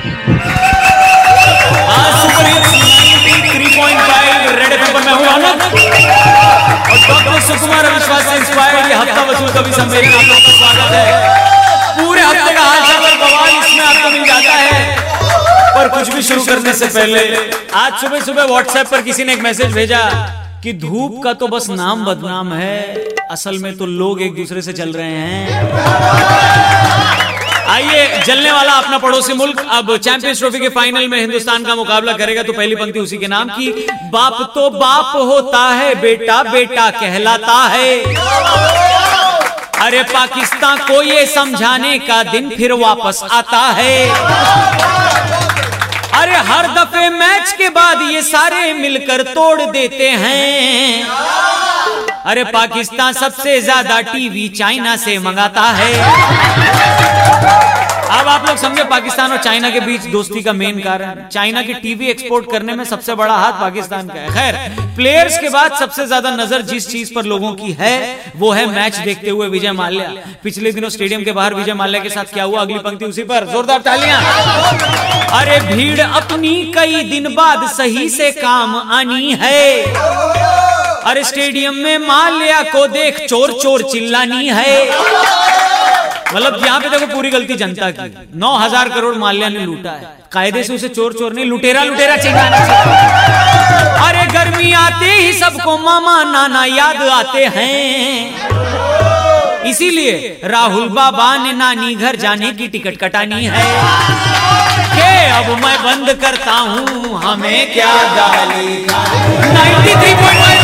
आज super hits 93.5 red FM में हुआ ना और डॉक्टर सुकुमार अविश्वास से इंस्पायर्ड ये हफ्ता वसूल कवि सम्मेलन आप लोगों का स्वागत है। पूरे हफ्ते का हाल चाल बवाल इसमें आपको मिल जाता है। पर कुछ भी शुरू करने से पहले आज सुबह सुबह व्हाट्सएप पर किसी ने एक मैसेज भेजा कि धूप का तो बस नाम बदनाम है, असल में तो लोग एक दूसरे से जल रहे हैं। आइए जलने वाला अपना पड़ोसी मुल्क अब चैंपियंस ट्रॉफी के फाइनल में हिंदुस्तान का मुकाबला करेगा तो पहली पंक्ति उसी के नाम की। बाप तो बाप होता है, बेटा बेटा कहलाता है। अरे पाकिस्तान को ये समझाने का दिन फिर वापस आता है। अरे हर दफे मैच के बाद ये सारे मिलकर तोड़ देते हैं। अरे पाकिस्तान सबसे ज्यादा टीवी चाइना से मंगाता है। अब आप लोग समझे पाकिस्तान और चाइना के बीच दोस्ती का मेन कारण। चाइना की टीवी एक्सपोर्ट करने में सबसे बड़ा हाथ पाकिस्तान का है। खैर प्लेयर्स के बाद सबसे ज्यादा नजर जिस चीज पर लोगों की है वो है मैच देखते हुए विजय माल्या। पिछले दिनों स्टेडियम के बाहर विजय माल्या के साथ क्या हुआ, अगली पंक्ति उसी पर जोरदार तालियां। अरे भीड़ अपनी कई दिन बाद सही से काम आनी है। अरे स्टेडियम में माल्या को देख चोर चोर चिल्लानी है। मतलब यहाँ पे देखो पूरी गलती जनता की। 9,000 करोड़ माल्या ने लूटा है। कायदे से उसे चोर चोर नहीं लुटेरा लुटेरा चिल्लाना चाहिए। अरे गर्मी आते ही सबको मामा नाना याद आते हैं, इसीलिए राहुल बाबा ने नानी घर जाने की टिकट कटानी है। के अब मैं बंद करता हूँ हमें क्या गाली। 93.5